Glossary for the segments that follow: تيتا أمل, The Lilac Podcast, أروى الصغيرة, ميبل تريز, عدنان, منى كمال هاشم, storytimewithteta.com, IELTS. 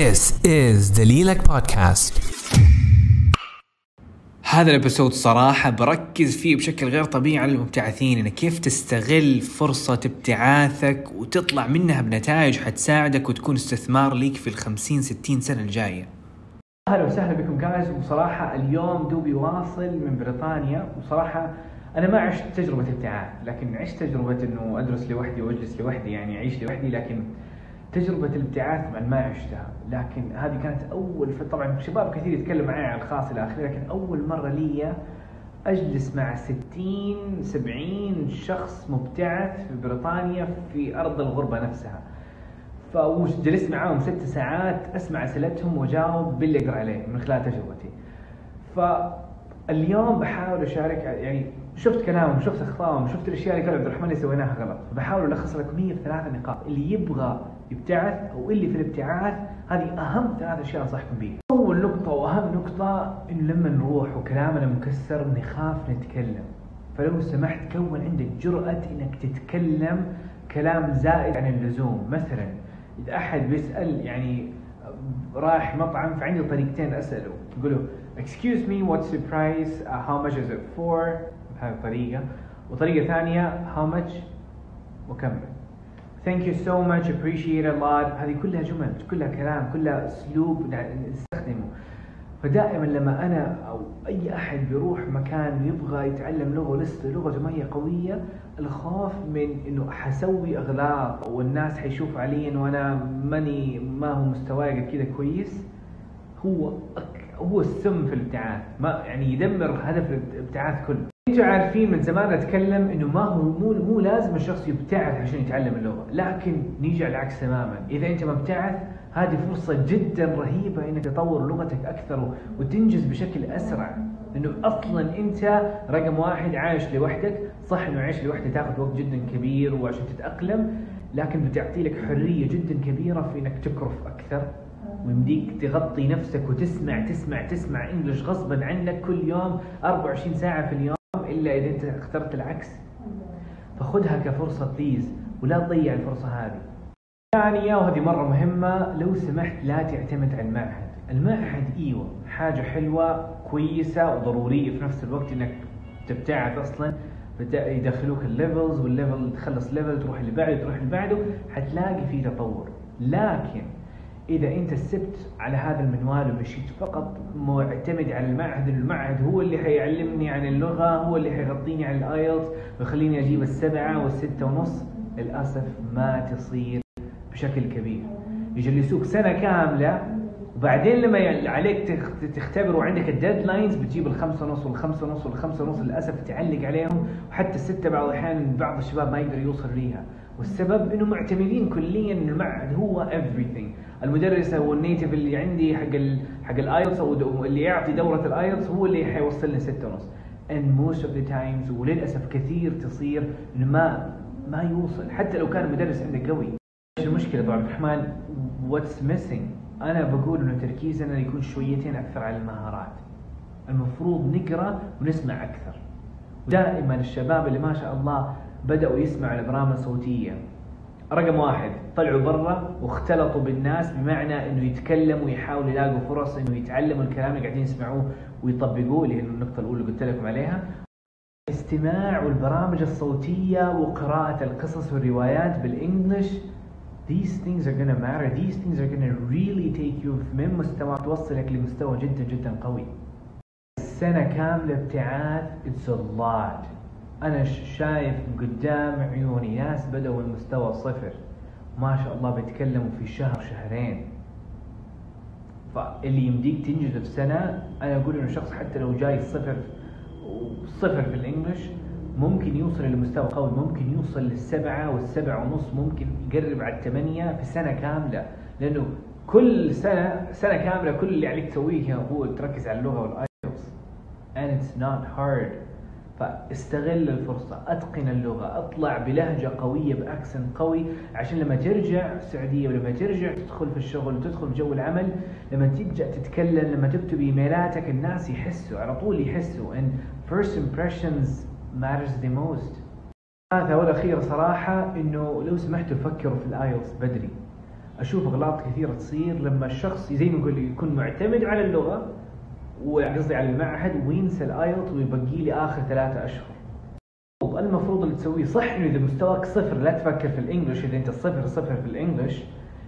This is The Lilac Podcast. هذا الابيسود صراحة بركز فيه بشكل غير طبيعي على المبتعثين، إن كيف تستغل فرصة ابتعاثك وتطلع منها بنتائج حتساعدك وتكون استثمار ليك في 50-60 سنة الجاية. أهلا وسهلا بكم جايز، وصراحة اليوم دوبي واصل من بريطانيا، وصراحة أنا ما عشت تجربة ابتعاث، لكن عشت تجربة إنه أدرس لوحدي وأجلس لوحدي، يعني أعيش لوحدي، لكن تجربة الابتعاث ما عشتها. لكن هذه كانت أول، طبعا شباب كثير يتكلم معي على الخاص إلى آخره، لكن أول مرة لي أجلس مع 60-70 شخص مبتعث في بريطانيا في أرض الغربة نفسها، فجلست معاهم 6 ساعات أسمع أسئلتهم وأجاوب باللي أقدر عليه من خلال تجربتي. فاليوم بحاول أشارك، يعني شفت كلامهم، شفت أخطائهم، شفت الأشياء اللي قال عبد الرحمن اللي سويناها غلط، فبحاول ألخص لكم هي ب3 نقاط اللي يبغى يبتعث أو اللي في الابتعاث. هذه أهم 3 أشياء أنصحكم بيها. أول نقطة وأهم نقطة إن لما نروح وكلامنا مكسر نخاف نتكلم، فلو سمحت كون عندك جرأة إنك تتكلم كلام زائد عن اللزوم. مثلا إذا أحد بيسأل، يعني رايح مطعم، فعندي طريقتين أسأله، تقول له excuse me what's the price, how much is it for، بهذه الطريقة. وطريقة ثانية how much وكمل، thank you so much, appreciate a lot. هذه كلها جمل، كلها كلام، كلها أسلوب نستخدمه. فدائما لما أنا أو أي أحد بيروح مكان يبغى يتعلم لغة ولسه لغته ما هي قوية، الخوف من إنه حسوي أغلاط والناس حيشوف علي إنه أنا ماني، ما هو مستواي كذا كويس، هو السم في الابتعاث، ما يعني يدمر هدف الابتعاث كله. انتوا عارفين من زمان اتكلم انه ما هو مو لازم الشخص يبتعث عشان يتعلم اللغه، لكن نيجي على العكس تماما. اذا انت مبتعث هذه فرصه جدا رهيبه انك تطور لغتك اكثر وتنجز بشكل اسرع، لانه اصلا انت رقم 1 عايش لوحدك. صح انه عايش لوحدك تاخذ وقت جدا كبير وعشان تتاقلم، لكن بتعطي لك حريه جدا كبيره في انك تكرف اكثر، ويمديك تغطي نفسك وتسمع تسمع تسمع انجلش غصبا عنك كل يوم 24 ساعه في اليوم، إلا إذا أنت اخترت العكس. فخذها كفرصة بليز ولا تضيع الفرصة هذه. ثانية، وهذه مرة مهمة، لو سمحت لا تعتمد على المعهد. المعهد إيوه حاجة حلوة كويسة وضرورية في نفس الوقت إنك تبتعث أصلا، يدخلوك الليفلز، والليفل تخلص ليفل تروح اللي بعده، تروح اللي بعده، حتلاقي فيه تطور. لكن إذا أنت سبت على هذا المنوال ومشيت فقط معتمد على المعهد، المعهد هو اللي هيعلمني عن اللغة، هو اللي هيغطيني عن الآيلتس ويخليني أجيب 7 و6.5، للأسف ما تصير بشكل كبير. يجلسوك 1 سنة كاملة، وبعدين لما عليك تختبر وعندك الديدلاينز بتجيب 5.5 و5.5 و5.5، للأسف تعلق عليهم، وحتى 6 بعض الأحيان بعض الشباب ما يقدر يوصل ليها. والسبب إنه معتمدين كليا إن المعهد هو everything. المدرس هو النيتف اللي عندي حق الايلتس، او اللي يعطي دوره الايلتس هو اللي حيوصلني 6.5. and most of the times وللاسف كثير تصير انه ما يوصل حتى لو كان المدرس عندك قوي. ايش المشكله طبعا عبد الرحمن؟ واتس ميسنج. انا بقول انه تركيزنا يكون شويتين اكثر على المهارات، المفروض نقرا ونسمع اكثر. ودائما الشباب اللي ما شاء الله بداوا يسمعوا البرامج الصوتيه، رقم 1 طلعوا برا واختلطوا بالناس، بمعنى انه يتكلموا ويحاولوا يلاقوا فرص انه يتعلموا الكلام اللي قاعدين يسمعوه ويطبقوه، اللي هي النقطة الأولى اللي قلت لكم عليها. الاستماع والبرامج الصوتية وقراءة القصص والروايات بالإنجلش، these things are gonna matter, these things are gonna really take you من مستوى توصلك لمستوى جدا جدا قوي. 1 سنة كاملة ابتعاث it's a lot. أنا شايف قدام عيوني ناس بدأوا المستوى 0 ما شاء الله بيتكلموا في 1-2 شهر. فاللي يمديك تنجز في 1 سنة، أنا أقول إنه شخص حتى لو جاي 0 و0 في الإنجليش ممكن يوصل لمستوى قوي، ممكن يوصل ل7 و7.5، ممكن يقرب على 8 في 1 سنة كاملة، لأنه كل سنة كاملة كل اللي عليك تسويه هو تركز على اللغة والآيلتس and it's not hard. فاستغل الفرصة، أتقن اللغة، أطلع بلهجة قوية بأكسن قوي، عشان لما ترجع السعودية ولما ترجع تدخل في الشغل وتدخل في جو العمل، لما تبدأ تتكلم، لما تكتب إيميلاتك الناس يحسوا على طول، يحسوا. and first impressions matters the most. 3 والأخير صراحة إنه لو سمحتوا فكروا في الآيلتس بدري. اشوف اغلاط كثيره تصير لما الشخص زي ما نقول يكون معتمد على اللغه وقصدي على المعهد وينسى الايلت ويبقي لي اخر 3 اشهر. المفروض اللي تسويه صح انه اذا مستواك صفر لا تفكر في الانجلش، اذا انت صفر في الانجلش،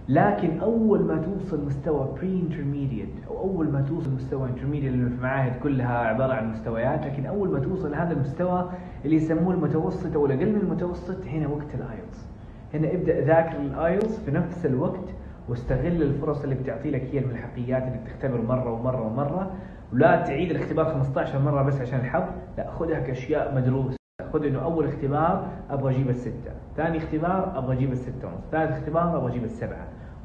لكن اول ما توصل مستوى بري انترميديت او اول ما توصل مستوى انترميديت، لانه في المعاهد كلها عباره عن مستويات، لكن اول ما توصل هذا المستوى اللي يسموه المتوسط او الاقل من المتوسط، هنا وقت الايلتس. هنا ابدا ذاكر الايلتس في نفس الوقت واستغل الفرص اللي بتعطي لك هي الملحقيات انك تختبر مره ومره ومره، ولا تعيد الاختبار 15 مره بس عشان الحظ، لا خذها كاشياء مدروسه. خذ انه اول اختبار ابغى اجيب ال6، ثاني اختبار ابغى اجيب ال6.5، ثالث اختبار ابغى اجيب ال7،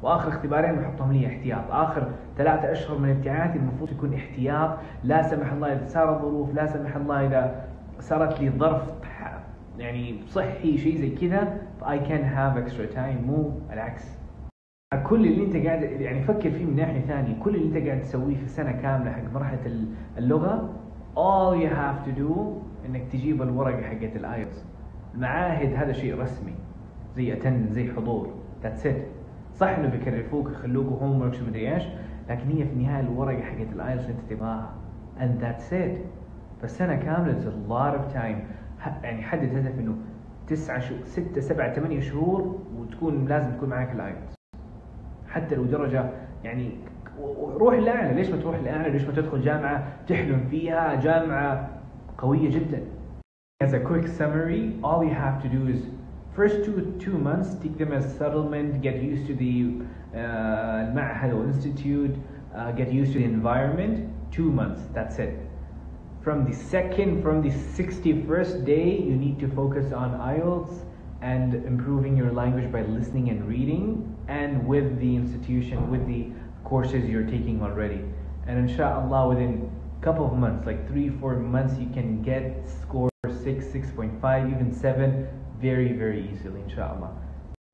واخر اختبارين بحطهم لي احتياط، اخر 3 اشهر من امتحاناتي المفروض يكون احتياط، لا سمح الله اذا صارت ظروف، لا سمح الله اذا صارت لي ظرف يعني صحي شيء زي كذا، فاي كان هاف اكسترا تايم، مو العكس. كل اللي انت قاعد يعني فكر فيه من ناحيه ثانيه، كل اللي انت قاعد تسويه في سنه كامله حق مرحله اللغه، all you have to do انك تجيب الورقه حقت الايلتس. المعاهد هذا شيء رسمي زي اتند زي حضور، ذاتس ات. صح انه بيكرفوك يخلوك هوم وركس ومدري ايش، لكن هي في النهايه الورقه حقت الايلتس انت تبغاها and that's it. فالسنه كامله it's a lot of time. يعني حدد هدف انه 6 7 8 شهور وتكون لازم تكون معك الايلتس، حتى لو درجه يعني روح الاعلى. ليش ما تروح الاعلى؟ ليش ما تدخل جامعه تحلم فيها، جامعه قوية جدا. As a quick summary, all you have to do is first two months take them as settlement, get used to the المعهد or institute, get used to the environment. 2 months, that's it. From the 61st day, you need to focus on IELTS and improving your language by listening and reading, and with the institution, with the courses you're taking already. And inshallah, within couple of months, like 3-4 months, you can get score 6, 6.5, even 7 very easily inshallah.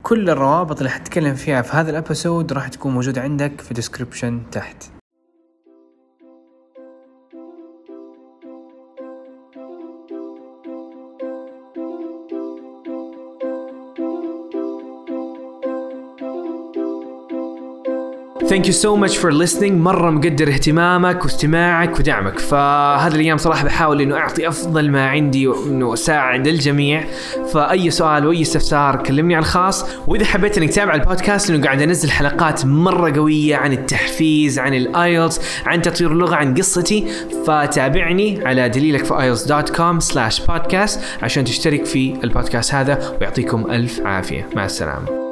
كل الروابط اللي حتكلم فيها في هذا الابيسود راح تكون موجودة عندك في الديسكريبشن تحت. Thank you so much for listening. مرة مقدر اهتمامك واستماعك ودعمك. فهذه الأيام صراحة بحاول إنه أعطي أفضل ما عندي وإنه أساعد الجميع. فأي سؤال وأي استفسار كلمني على الخاص. وإذا حبيت إنك تتابع البودكاست لأنه قاعد أنزل حلقات مرة قوية عن التحفيز، عن الآيلتس، عن تطوير اللغة، عن قصتي، فتابعني على دليلك في ielts.com/podcast عشان تشترك في البودكاست هذا. ويعطيكم ألف عافية. مع السلامة.